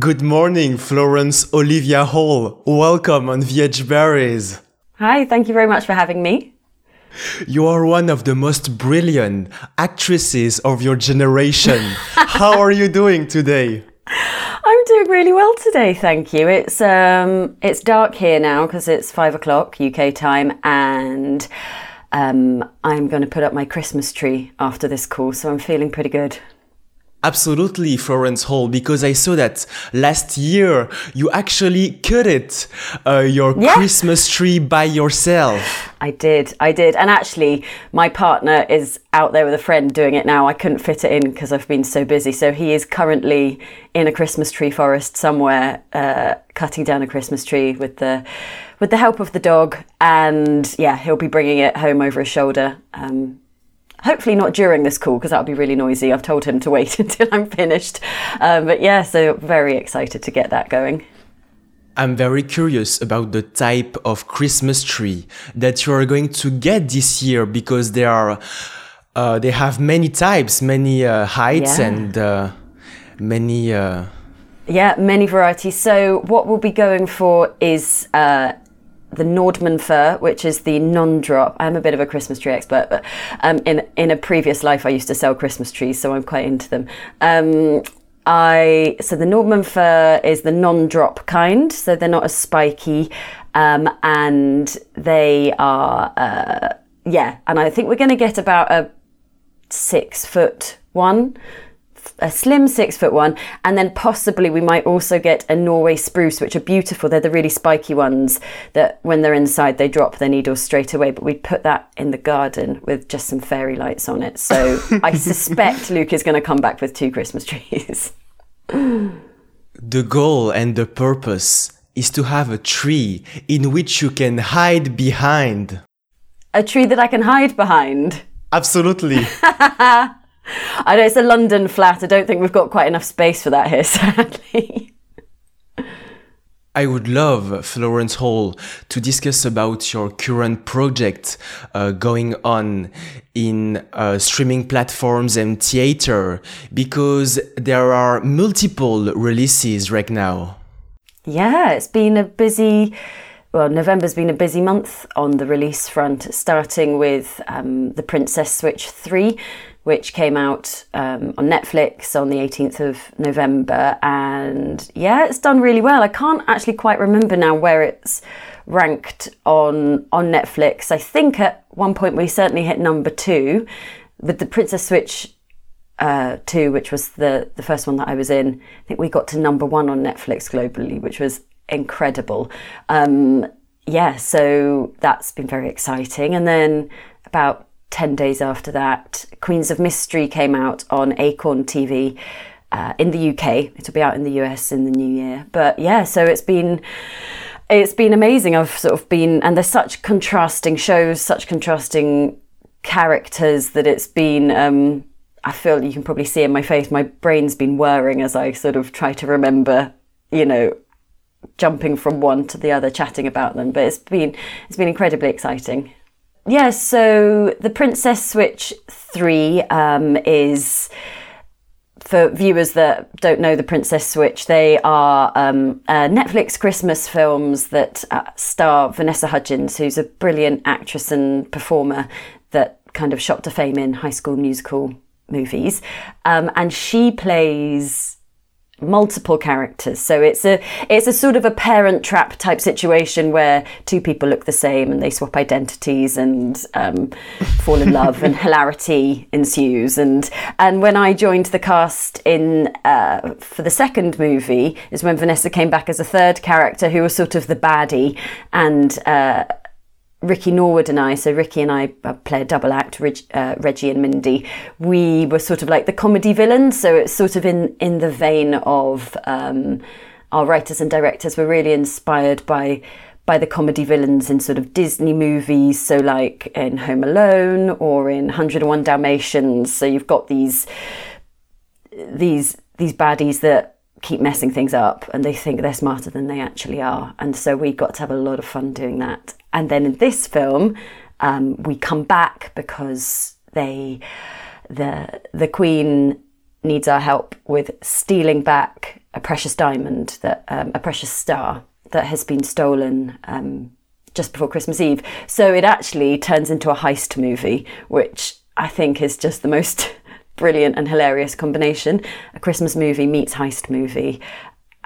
Good morning, Florence Olivia Hall. Welcome on VH Berries. Hi, thank you very much for having me. You are one of the most brilliant actresses of your generation. How are you doing today? I'm doing really well today, thank you. It's dark here now because it's 5 o'clock UK time, and I'm going to put up my Christmas tree after this call, so I'm feeling pretty good. Absolutely, Florence Hall, because I saw that last year you actually cut it, your Christmas tree by yourself. I did. And actually, my partner is out there with a friend doing it now. I couldn't fit it in because I've been so busy. So he is currently in a Christmas tree forest somewhere, cutting down a Christmas tree with the help of the dog. And yeah, he'll be bringing it home over his shoulder, hopefully not during this call, because that would be really noisy. I've told him to wait until I'm finished. But yeah, so very excited to get that going. I'm very curious about the type of Christmas tree that you are going to get this year, because they have many types, many heights and many... many varieties. So what we'll be going for is... the Nordmann fir, which is the non-drop. I'm a bit of a Christmas tree expert, but in a previous life I used to sell Christmas trees, so I'm quite into them. So the Nordmann fir is the non-drop kind, so they're not as spiky, and they are and I think we're going to get about a 6 foot one. A slim 6 foot one, and then possibly we might also get a Norway spruce, which are beautiful. They're the really spiky ones that when they're inside they drop their needles straight away, but we put that in the garden with just some fairy lights on it. So I suspect Luke is going to come back with two Christmas trees. The goal and the purpose is to have a tree in which you can hide behind. A tree that I can hide behind? Absolutely. I know it's a London flat. I don't think we've got quite enough space for that here, sadly. I would love, Florence Hall, to discuss about your current project going on in streaming platforms and theatre, because there are multiple releases right now. Yeah, it's been a busy... Well, November's been a busy month on the release front, starting with The Princess Switch 3, which came out on Netflix on the 18th of November. And yeah, it's done really well. I can't actually quite remember now where it's ranked on Netflix. I think at one point we certainly hit number 2 with The Princess Switch 2, which was the first one that I was in. I think we got to number 1 on Netflix globally, which was incredible. So that's been very exciting. And then about 10 days after that, Queens of Mystery came out on Acorn TV in the UK. It'll be out in the US in the new year. But yeah, so it's been amazing. I've sort of been, and there's such contrasting shows, such contrasting characters that it's been, I feel you can probably see in my face, my brain's been whirring as I sort of try to remember, jumping from one to the other, chatting about them. But it's been incredibly exciting. Yeah, so The Princess Switch 3 is, for viewers that don't know The Princess Switch, they are Netflix Christmas films that star Vanessa Hudgens, who's a brilliant actress and performer that kind of shot to fame in High School Musical movies. And she plays... multiple characters, so it's a sort of a Parent Trap type situation where two people look the same and they swap identities and fall in love and hilarity ensues. And when I joined the cast in for the second movie is when Vanessa came back as a third character who was sort of the baddie, and Ricky Norwood and I, so Ricky and I play a double act, Reggie and Mindy, we were sort of like the comedy villains, so it's sort of in the vein of our writers and directors were really inspired by the comedy villains in sort of Disney movies, so like in Home Alone or in 101 Dalmatians, so you've got these baddies that keep messing things up and they think they're smarter than they actually are, and so we got to have a lot of fun doing that. And then in this film we come back because the Queen needs our help with stealing back a precious diamond, that a precious star that has been stolen just before Christmas Eve. So it actually turns into a heist movie, which I think is just the most brilliant and hilarious combination. A Christmas movie meets heist movie.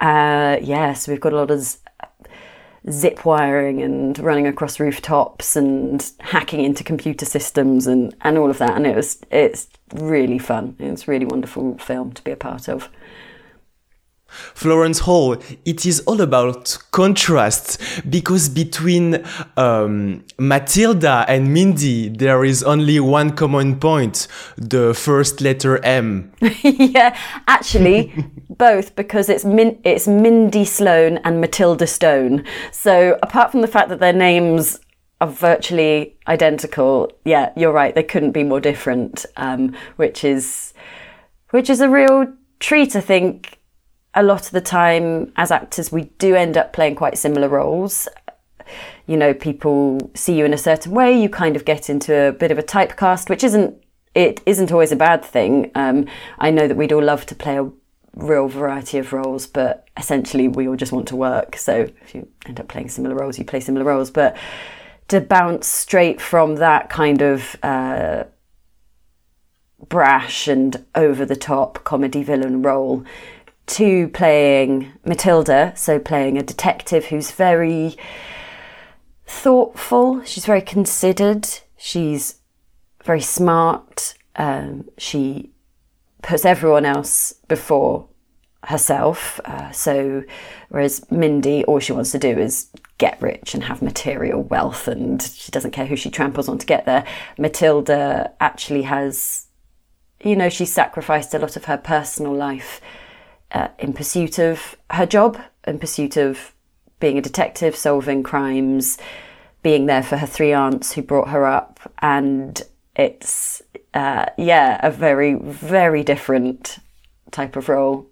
So we've got a lot of zip wiring and running across rooftops and hacking into computer systems and all of that. And it's really fun. It's a really wonderful film to be a part of. Florence Hall, it is all about contrast, because between Matilda and Mindy, there is only one common point, the first letter M. Yeah, actually, both, because it's Mindy Sloan and Matilda Stone. So apart from the fact that their names are virtually identical, yeah, you're right, they couldn't be more different, which is a real treat, I think. A lot of the time as actors, we do end up playing quite similar roles. You know, people see you in a certain way, you kind of get into a bit of a typecast, which isn't always a bad thing. I know that we'd all love to play a real variety of roles, but essentially we all just want to work. So if you end up playing similar roles, you play similar roles. But to bounce straight from that kind of brash and over-the-top comedy villain role to playing Matilda, so playing a detective who's very thoughtful, she's very considered, she's very smart, she puts everyone else before herself, so whereas Mindy, all she wants to do is get rich and have material wealth, and she doesn't care who she tramples on to get there. Matilda actually has, you know, she sacrificed a lot of her personal life in pursuit of her job, in pursuit of being a detective, solving crimes, being there for her three aunts who brought her up. And it's, a very, very different type of role.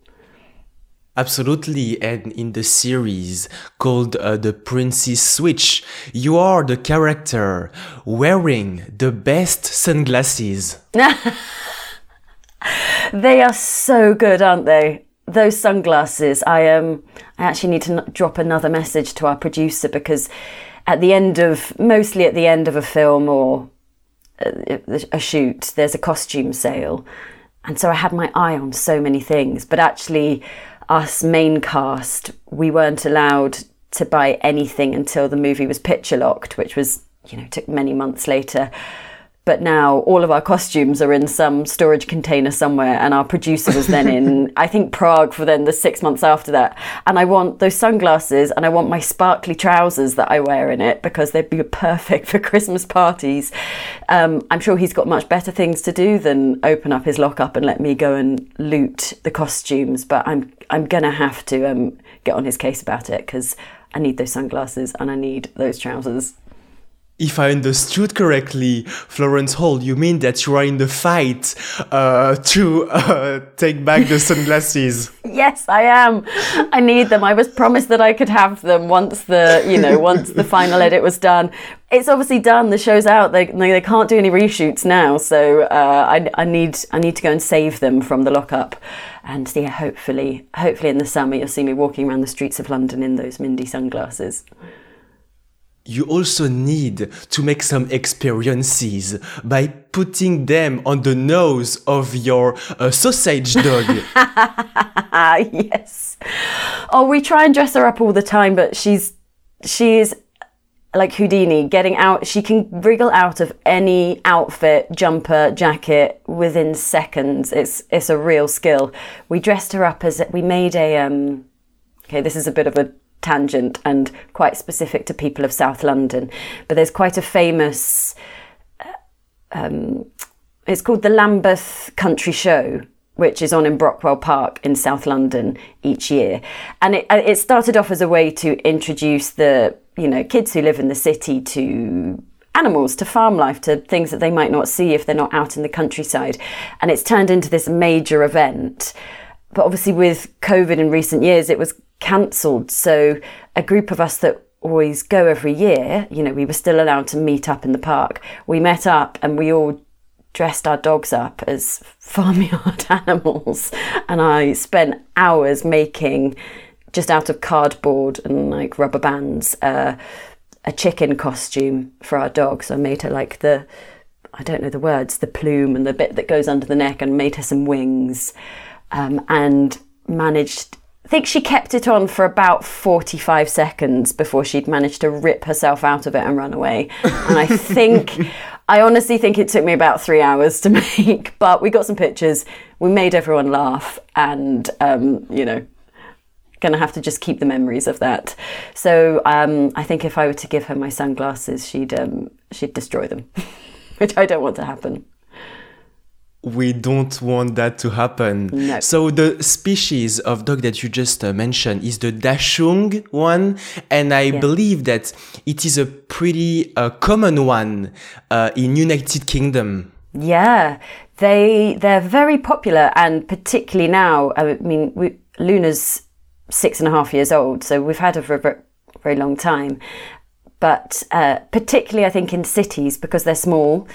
Absolutely. And in the series called The Princess Switch, you are the character wearing the best sunglasses. They are so good, aren't they? Those sunglasses, I actually need to drop another message to our producer, because at the end of a film or a shoot, there's a costume sale. And so I had my eye on so many things, but actually us main cast, we weren't allowed to buy anything until the movie was picture locked, which was, you know, took many months later. But now all of our costumes are in some storage container somewhere, and our producer was then in, I think, Prague for then the 6 months after that. And I want those sunglasses, and I want my sparkly trousers that I wear in it, because they'd be perfect for Christmas parties. I'm sure he's got much better things to do than open up his lockup and let me go and loot the costumes. But I'm going to have to get on his case about it, because I need those sunglasses and I need those trousers. If I understood correctly, Florence Hall, you mean that you are in the fight to take back the sunglasses? Yes, I am. I need them. I was promised that I could have them once the final edit was done. It's obviously done. The show's out. They can't do any reshoots now, so I need to go and save them from the lockup. And yeah, hopefully in the summer you'll see me walking around the streets of London in those Mindy sunglasses. You also need to make some experiences by putting them on the nose of your sausage dog. Yes. Oh, we try and dress her up all the time, but she is like Houdini, getting out. She can wriggle out of any outfit, jumper, jacket within seconds. It's a real skill. We dressed her up as we made a. Okay, this is a bit of a tangent and quite specific to people of South London, but there's quite a famous it's called the Lambeth Country Show, which is on in Brockwell Park in South London each year, and it started off as a way to introduce the, you know, kids who live in the city to animals, to farm life, to things that they might not see if they're not out in the countryside, and it's turned into this major event. But obviously with COVID in recent years, it was cancelled. So a group of us that always go every year, you know, we were still allowed to meet up in the park. We met up and we all dressed our dogs up as farmyard animals, and I spent hours making, just out of cardboard and like rubber bands, a chicken costume for our dog. So I made her like the, I don't know the words, the plume and the bit that goes under the neck, and made her some wings, and managed, I think she kept it on for about 45 seconds before she'd managed to rip herself out of it and run away. And I think, I honestly think it took me about 3 hours to make, but we got some pictures, we made everyone laugh, and, you know, going to have to just keep the memories of that. So I think if I were to give her my sunglasses, she'd destroy them, which I don't want to happen. We don't want that to happen. No. So the species of dog that you just mentioned is the Dachshund one, and I believe that it is a pretty common one in United Kingdom. Yeah, they're very popular, and particularly now. I mean, Luna's 6.5 years old, so we've had her for a very long time. But particularly, I think in cities, because they're small,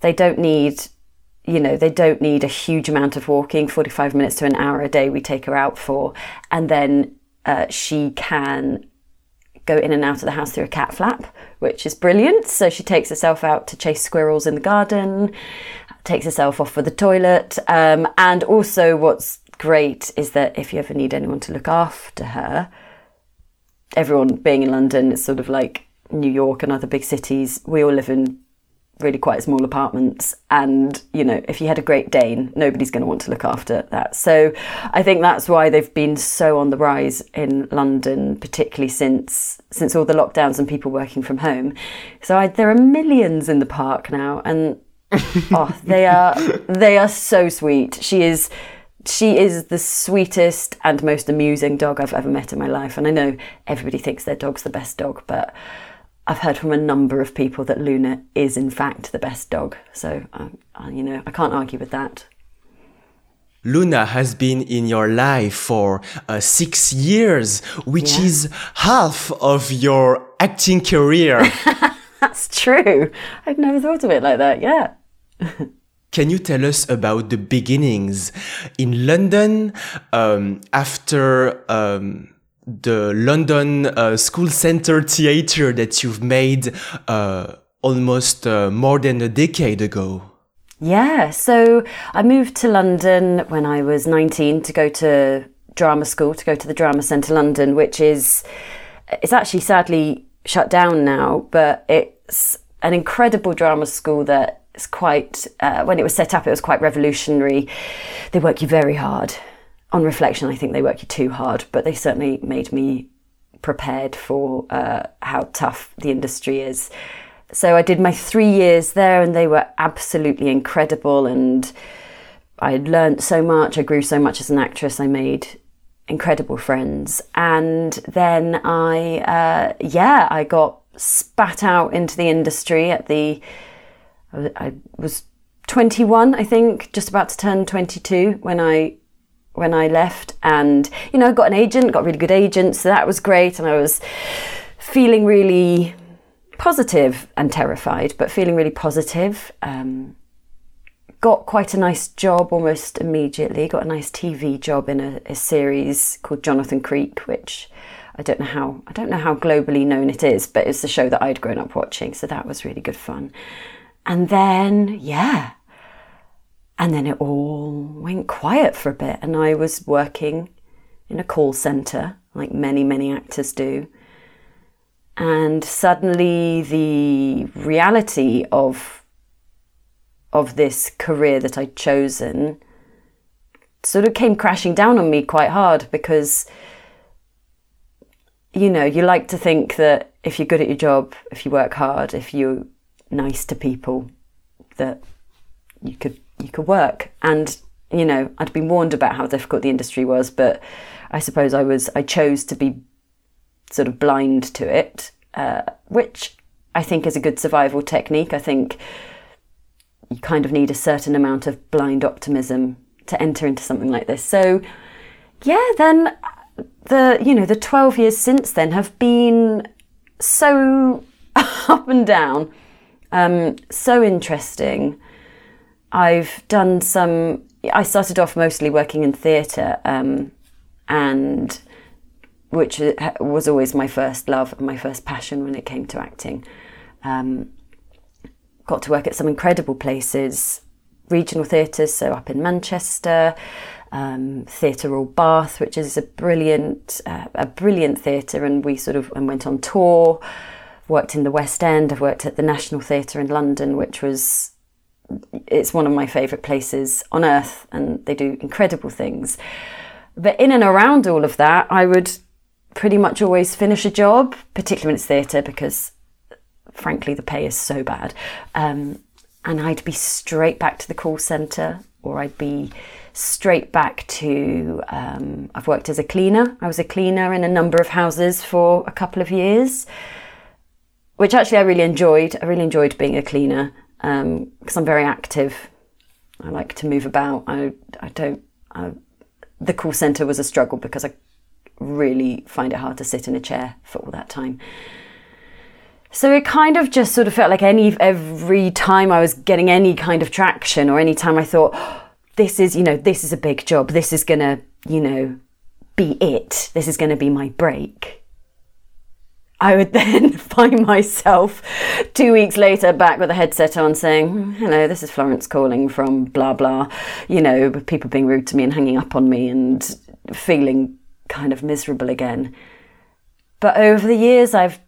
they don't need a huge amount of walking. 45 minutes to an hour a day we take her out for, and then she can go in and out of the house through a cat flap, which is brilliant. So she takes herself out to chase squirrels in the garden, takes herself off for the toilet, and also what's great is that if you ever need anyone to look after her, everyone being in London, it's sort of like New York and other big cities, we all live in really quite small apartments, and you know, if you had a Great Dane, nobody's going to want to look after that. So I think that's why they've been so on the rise in London, particularly since all the lockdowns and people working from home. So there are millions in the park now, and oh, they are so sweet. She is the sweetest and most amusing dog I've ever met in my life. And I know everybody thinks their dog's the best dog, but I've heard from a number of people that Luna is, in fact, the best dog. So, you know, I can't argue with that. Luna has been in your life for 6 years, which is half of your acting career. That's true. I'd never thought of it like that, yeah. Can you tell us about the beginnings in London after the London School Centre Theatre that you've made almost more than a decade ago? Yeah, so I moved to London when I was 19 to go to drama school, to go to the Drama Centre London, which is, it's actually sadly shut down now, but it's an incredible drama school that it's quite, when it was set up, it was quite revolutionary. They work you very hard. On reflection, I think they work you too hard, but they certainly made me prepared for how tough the industry is. So I did my 3 years there, and they were absolutely incredible, and I had learned so much. I grew so much as an actress. I made incredible friends. And then I got spat out into the industry at the... I was 21, I think, just about to turn 22 when I left, and you know, got an agent, got a really good agent, so that was great, and I was feeling really positive and terrified, but feeling really positive. Got quite a nice job almost immediately. Got a nice TV job in a series called Jonathan Creek, which I don't know how globally known it is, but it's the show that I'd grown up watching, so that was really good fun. And then, it all went quiet for a bit. And I was working in a call centre, like many, many actors do. And suddenly the reality of this career that I'd chosen sort of came crashing down on me quite hard, because, you know, you like to think that if you're good at your job, if you work hard, if you... nice to people, that you could work. And you know, I'd been warned about how difficult the industry was, but I suppose I chose to be sort of blind to it, which I think is a good survival technique. I think you kind of need a certain amount of blind optimism to enter into something like this. So yeah, then the 12 years since then have been so up and down. So interesting, I've done some... I started off mostly working in theatre, and which was always my first love, my first passion when it came to acting. Got to work at some incredible places, regional theatres, so up in Manchester, Theatre Royal Bath, which is a brilliant theatre, and we went on tour. Worked in the West End. I've worked at the National Theatre in London, it's one of my favourite places on earth, and they do incredible things. But in and around all of that, I would pretty much always finish a job, particularly when it's theatre, because frankly the pay is so bad. And I'd be straight back to the call centre, or I'd be straight back to... I've worked as a cleaner. I was a cleaner in a number of houses for a couple of years, which actually I really enjoyed. I really enjoyed being a cleaner because I'm very active. I like to move about. The call centre was a struggle because I really find it hard to sit in a chair for all that time. So it kind of just sort of felt like every time I was getting any kind of traction, or any time I thought, oh, this is a big job. This is going to, be it. This is going to be my break. I would then find myself 2 weeks later back with a headset on saying, hello, this is Florence calling from blah, blah, with people being rude to me and hanging up on me and feeling kind of miserable again. But over the years, I've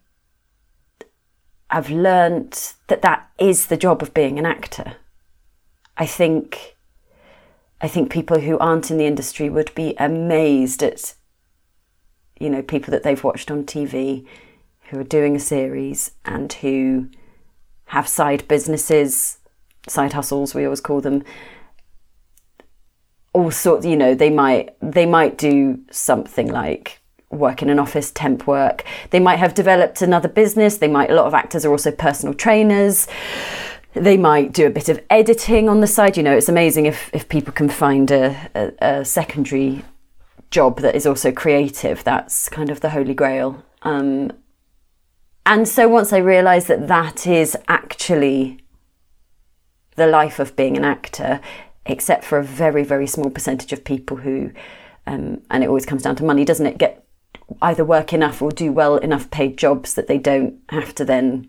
learnt that is the job of being an actor. I think people who aren't in the industry would be amazed at, people that they've watched on TV who are doing a series and who have side businesses, side hustles, we always call them. All sorts, they might do something like work in an office, temp work. They might have developed another business. A lot of actors are also personal trainers. They might do a bit of editing on the side. It's amazing if people can find a secondary job that is also creative. That's kind of the holy grail. And so once I realised that is actually the life of being an actor, except for a very, very small percentage of people who, and it always comes down to money, doesn't it, get either work enough or do well enough paid jobs that they don't have to then,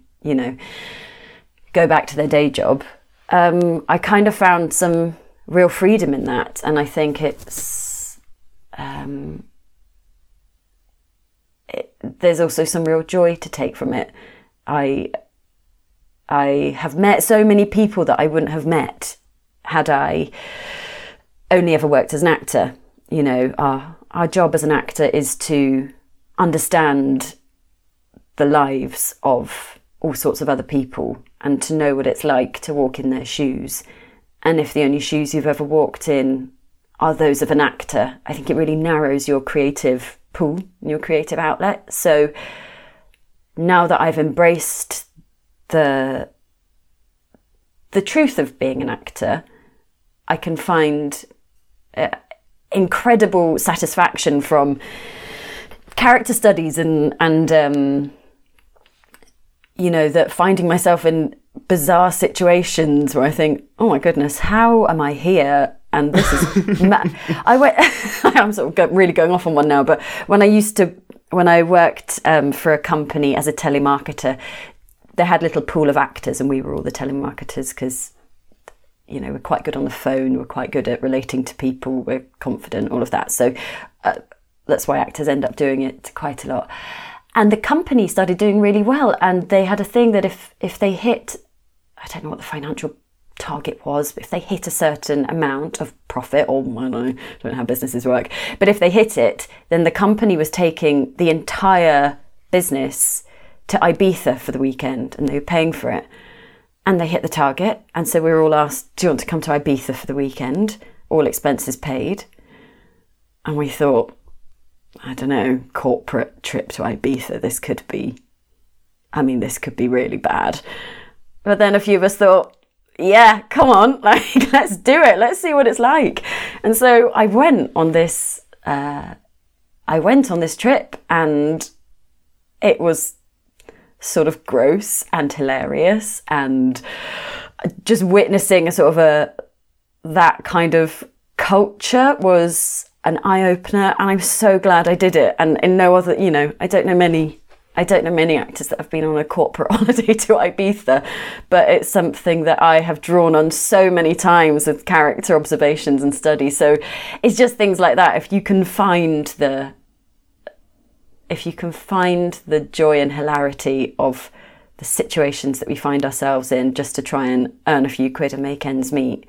go back to their day job. I kind of found some real freedom in that. And I think there's also some real joy to take from it. I have met so many people that I wouldn't have met had I only ever worked as an actor. Our job as an actor is to understand the lives of all sorts of other people and to know what it's like to walk in their shoes. And if the only shoes you've ever walked in are those of an actor, I think it really narrows your creative pool, your creative outlet. So now that I've embraced the truth of being an actor, I can find incredible satisfaction from character studies and that finding myself in bizarre situations where I think, oh my goodness, how am I here? And this is, I'm sort of really going off on one now, but when I worked for a company as a telemarketer, they had a little pool of actors, and we were all the telemarketers because, we're quite good on the phone, we're quite good at relating to people, we're confident, all of that. So that's why actors end up doing it quite a lot. And the company started doing really well, and they had a thing that if they hit, I don't know what the financial target was, but if they hit a certain amount of profit, or I don't know how businesses work, but if they hit it, then the company was taking the entire business to Ibiza for the weekend, and they were paying for it. And they hit the target, and so we were all asked, do you want to come to Ibiza for the weekend? All expenses paid. And we thought, I don't know, corporate trip to Ibiza, this could be really bad. But then a few of us thought, yeah, come on, let's do it. Let's see what it's like. And so I went on this trip, and it was sort of gross and hilarious and just witnessing a sort of that kind of culture was an eye-opener, and I'm so glad I did it. And in no other, you know, I don't know many actors that have been on a corporate holiday to Ibiza, but it's something that I have drawn on so many times with character observations and study. So it's just things like that. If you can find the joy and hilarity of the situations that we find ourselves in just to try and earn a few quid and make ends meet,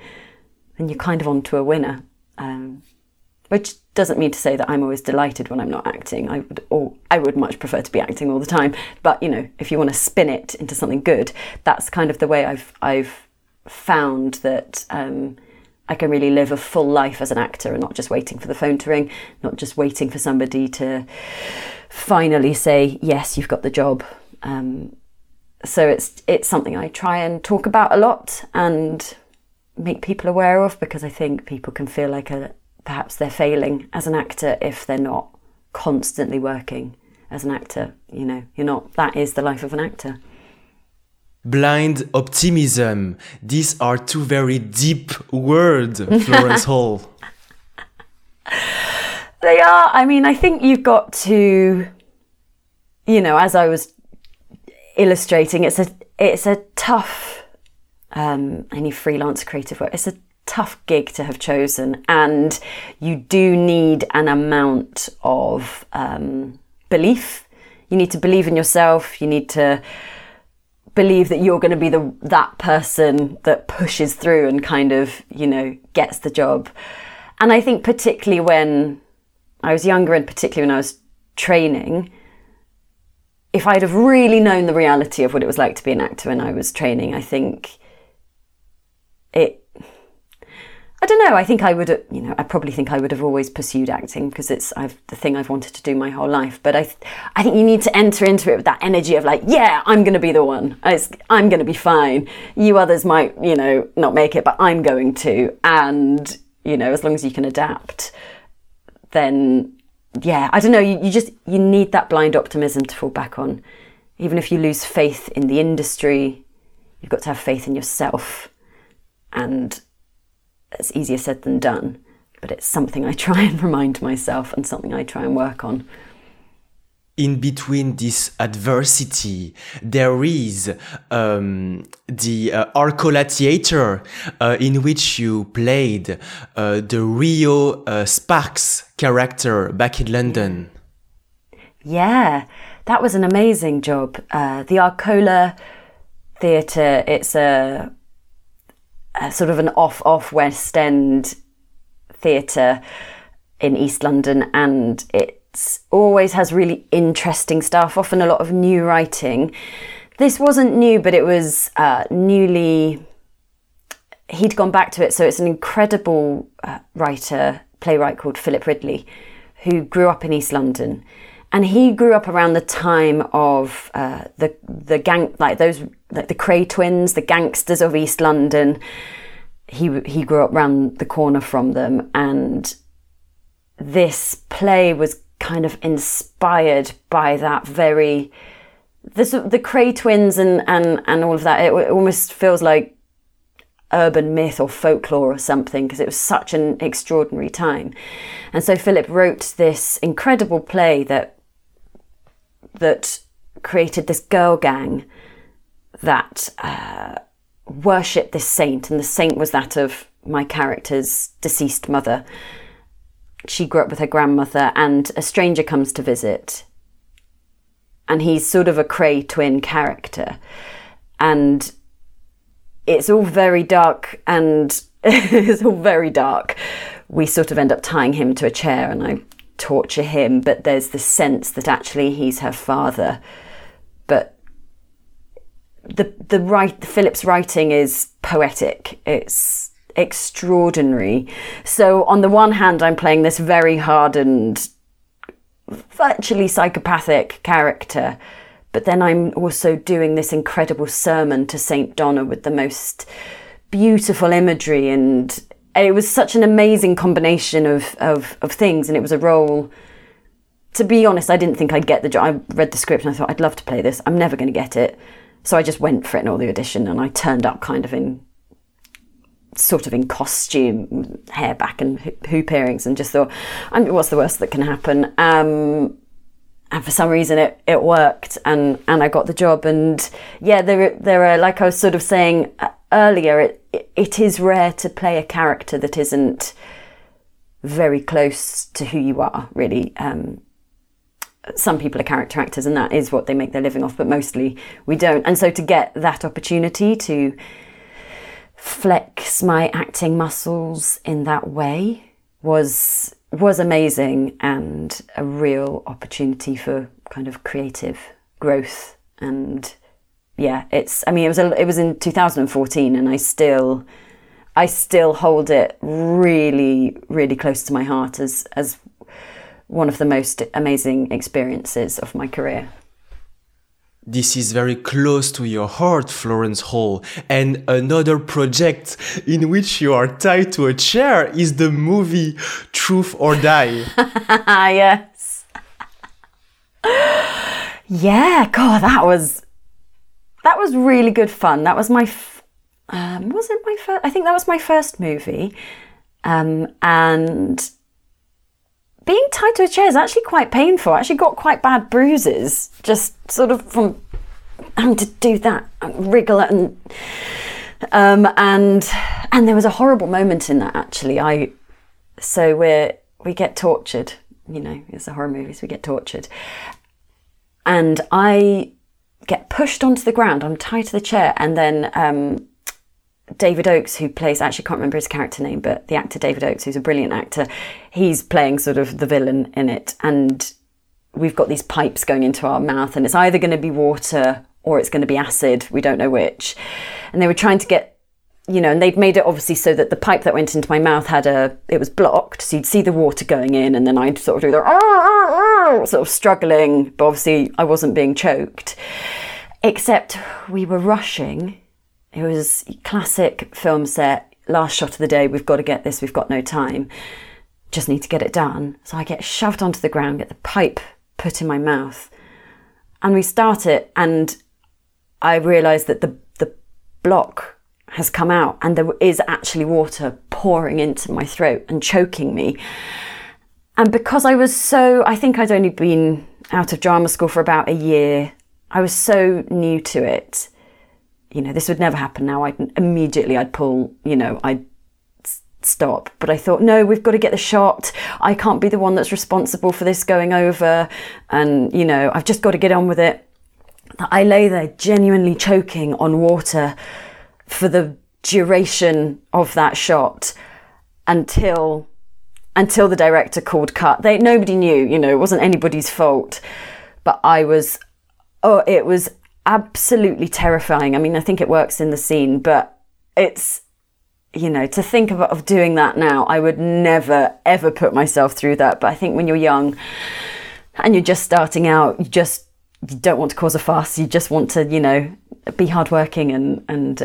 then you're kind of onto a winner. Which doesn't mean to say that I'm always delighted when I'm not acting. I would much prefer to be acting all the time. But, you know, if you want to spin it into something good, that's kind of the way I've found that I can really live a full life as an actor, and not just waiting for the phone to ring, not just waiting for somebody to finally say, yes, you've got the job. So it's something I try and talk about a lot and make people aware of, because I think people can feel like perhaps they're failing as an actor if they're not constantly working as an actor. You know, you're not. That is the life of an actor. Blind optimism. These are two very deep words, Florence Hall. They are. I mean, I think you've got to, you know, as I was illustrating, it's a tough, any freelance creative work, it's a tough gig to have chosen, and you do need an amount of belief. You need to believe in yourself. You need to believe that you're going to be that person that pushes through and kind of, you know, gets the job. And I think particularly when I was younger, and particularly when I was training, if I'd have really known the reality of what it was like to be an actor when I was training, I probably think I would have always pursued acting, because it's the thing I've wanted to do my whole life. But I think you need to enter into it with that energy of like, yeah, I'm going to be the one. I'm going to be fine. You others might, you know, not make it, but I'm going to. And, you know, as long as you can adapt, then, yeah, I don't know. You need that blind optimism to fall back on. Even if you lose faith in the industry, you've got to have faith in yourself. And it's easier said than done, but it's something I try and remind myself, and something I try and work on. In between this adversity, there is the Arcola Theatre, in which you played the Rio Sparks character back in London. Yeah, that was an amazing job. The Arcola Theatre, it's a sort of an off West End theatre in East London, and it always has really interesting stuff, often a lot of new writing. This wasn't new, but it was he'd gone back to it. So it's an incredible playwright called Philip Ridley, who grew up in East London. And he grew up around the time of the Kray twins, the gangsters of East London. He grew up round the corner from them, and this play was kind of inspired by that very the Kray twins and all of that. It almost feels like urban myth or folklore or something, because it was such an extraordinary time. And so Philip wrote this incredible play that created this girl gang that worshipped this saint, and the saint was that of my character's deceased mother. She grew up with her grandmother, and a stranger comes to visit, and he's sort of a Kray twin character, and it's all very dark, and it's all very dark. We sort of end up tying him to a chair, and I torture him, but there's this sense that actually he's her father. But Philip's writing is poetic. It's extraordinary. So on the one hand, I'm playing this very hardened, virtually psychopathic character, but then I'm also doing this incredible sermon to St. Donna with the most beautiful imagery. And it was such an amazing combination of things. And it was a role, to be honest, I didn't think I'd get the job. I read the script and I thought, I'd love to play this. I'm never going to get it. So I just went for it in all the audition, and I turned up kind of in sort of in costume, hair back and hoop earrings, and just thought, I mean, what's the worst that can happen? And for some reason it worked, and I got the job. And yeah, there are, like I was sort of saying earlier, it is rare to play a character that isn't very close to who you are, really. Some people are character actors, and that is what they make their living off, but mostly we don't. And so to get that opportunity to flex my acting muscles in that way was amazing, and a real opportunity for kind of creative growth. And yeah, it was in 2014, and I still hold it really, really close to my heart as one of the most amazing experiences of my career. This is very close to your heart, Florence Hall. And another project in which you are tied to a chair is the movie Truth or Die. Yes. Yeah, God, that was really good fun. That was my... I think that was my first movie. And being tied to a chair is actually quite painful. I actually got quite bad bruises, just sort of from having to do that and wriggle, and there was a horrible moment in that, actually. We get tortured, you know, it's a horror movie, so we get tortured, and I get pushed onto the ground. I'm tied to the chair, and then David Oakes, who plays, I actually can't remember his character name, but the actor David Oakes, who's a brilliant actor, he's playing sort of the villain in it, and we've got these pipes going into our mouth, and it's either going to be water or it's going to be acid, we don't know which. And they were trying to get, you know, and they'd made it obviously so that the pipe that went into my mouth it was blocked, so you'd see the water going in, and then I'd sort of do the sort of struggling, but obviously I wasn't being choked, except we were rushing. It was classic film set, last shot of the day, we've got to get this, we've got no time, just need to get it done. So I get shoved onto the ground, get the pipe put in my mouth, and we start it, and I realise that the block has come out, and there is actually water pouring into my throat and choking me. And because I think I'd only been out of drama school for about a year, I was so new to it. You know, this would never happen now. I'd pull, you know, I'd stop. But I thought, no, we've got to get the shot. I can't be the one that's responsible for this going over. And, you know, I've just got to get on with it. I lay there genuinely choking on water for the duration of that shot until the director called cut. Nobody knew, you know, it wasn't anybody's fault. But it was absolutely terrifying. I mean, I think it works in the scene, but it's, you know, to think of doing that now, I would never, ever put myself through that. But I think when you're young and you're just starting out, you don't want to cause a fuss. You just want to, you know, be hardworking and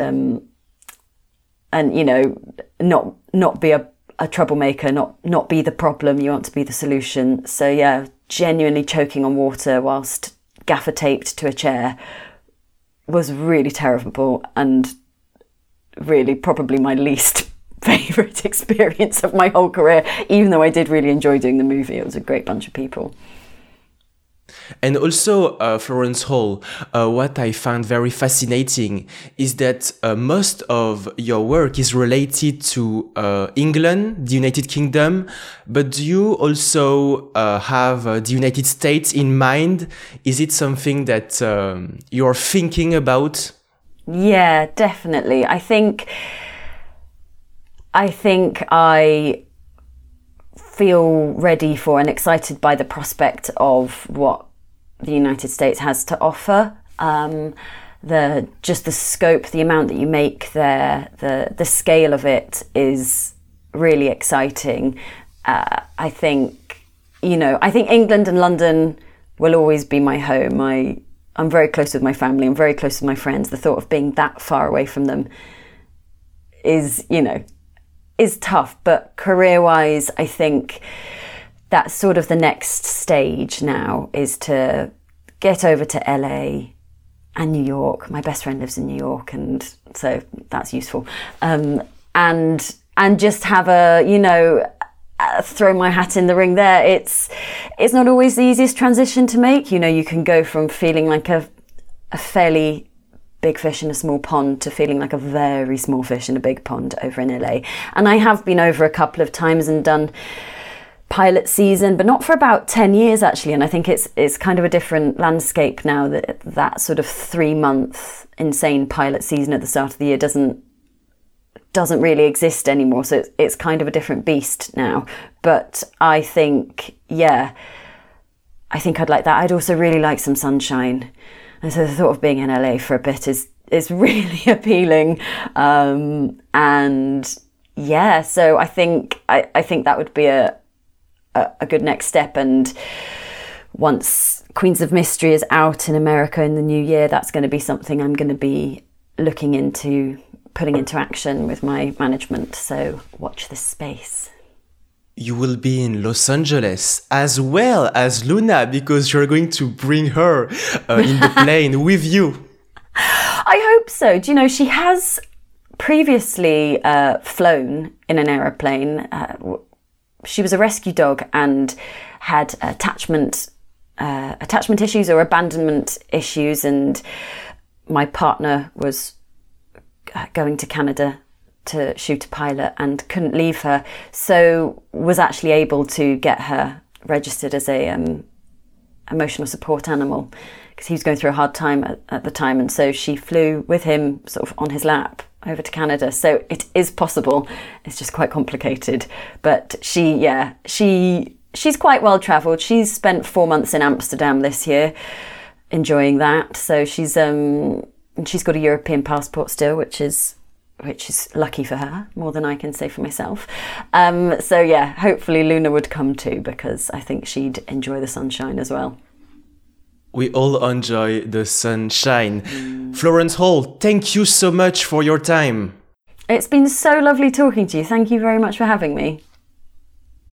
you know, not be a troublemaker, not be the problem. You want to be the solution. So yeah, genuinely choking on water whilst gaffer taped to a chair was really terrible, and really probably my least favourite experience of my whole career, even though I did really enjoy doing the movie. It was a great bunch of people. And also, Florence Hall, what I found very fascinating is that most of your work is related to England, the United Kingdom, but do you also have the United States in mind? Is it something that you're thinking about? Yeah, definitely. I think I feel ready for and excited by the prospect of what the United States has to offer. The scope, the amount that you make there, the scale of it is really exciting. I think England and London will always be my home. I'm very close with my family. I'm very close with my friends. The thought of being that far away from them is tough, but career-wise, I think that's sort of the next stage now, is to get over to LA, and New York. My best friend lives in New York, and so that's useful. And just have a, you know, throw my hat in the ring there. It's not always the easiest transition to make. You know, you can go from feeling like a fairly big fish in a small pond to feeling like a very small fish in a big pond over in LA. And I have been over a couple of times and done pilot season, but not for about 10 years actually. And I think it's kind of a different landscape now, that sort of 3-month insane pilot season at the start of the year doesn't really exist anymore. So it's kind of a different beast now. But I think, yeah, I think I'd like that. I'd also really like some sunshine. And so the thought of being in LA for a bit is really appealing. And yeah, so I think that would be a good next step. And once Queens of Mystery is out in America in the new year, that's going to be something I'm going to be looking into putting into action with my management. So watch this space. You will be in Los Angeles as well as Luna, because you're going to bring her in the plane with you. I hope so. Do you know, she has previously flown in an aeroplane. She was a rescue dog and had attachment issues or abandonment issues. And my partner was going to Canada to shoot a pilot and couldn't leave her, so was actually able to get her registered as a emotional support animal, because he was going through a hard time at the time, and so she flew with him sort of on his lap over to Canada. So it is possible, it's just quite complicated. But she's quite well travelled. She's spent 4 months in Amsterdam this year enjoying that, so she's got a European passport still, which is lucky for her, more than I can say for myself. So yeah, hopefully Luna would come too, because I think she'd enjoy the sunshine as well. We all enjoy the sunshine. Florence Hall, thank you so much for your time. It's been so lovely talking to you. Thank you very much for having me.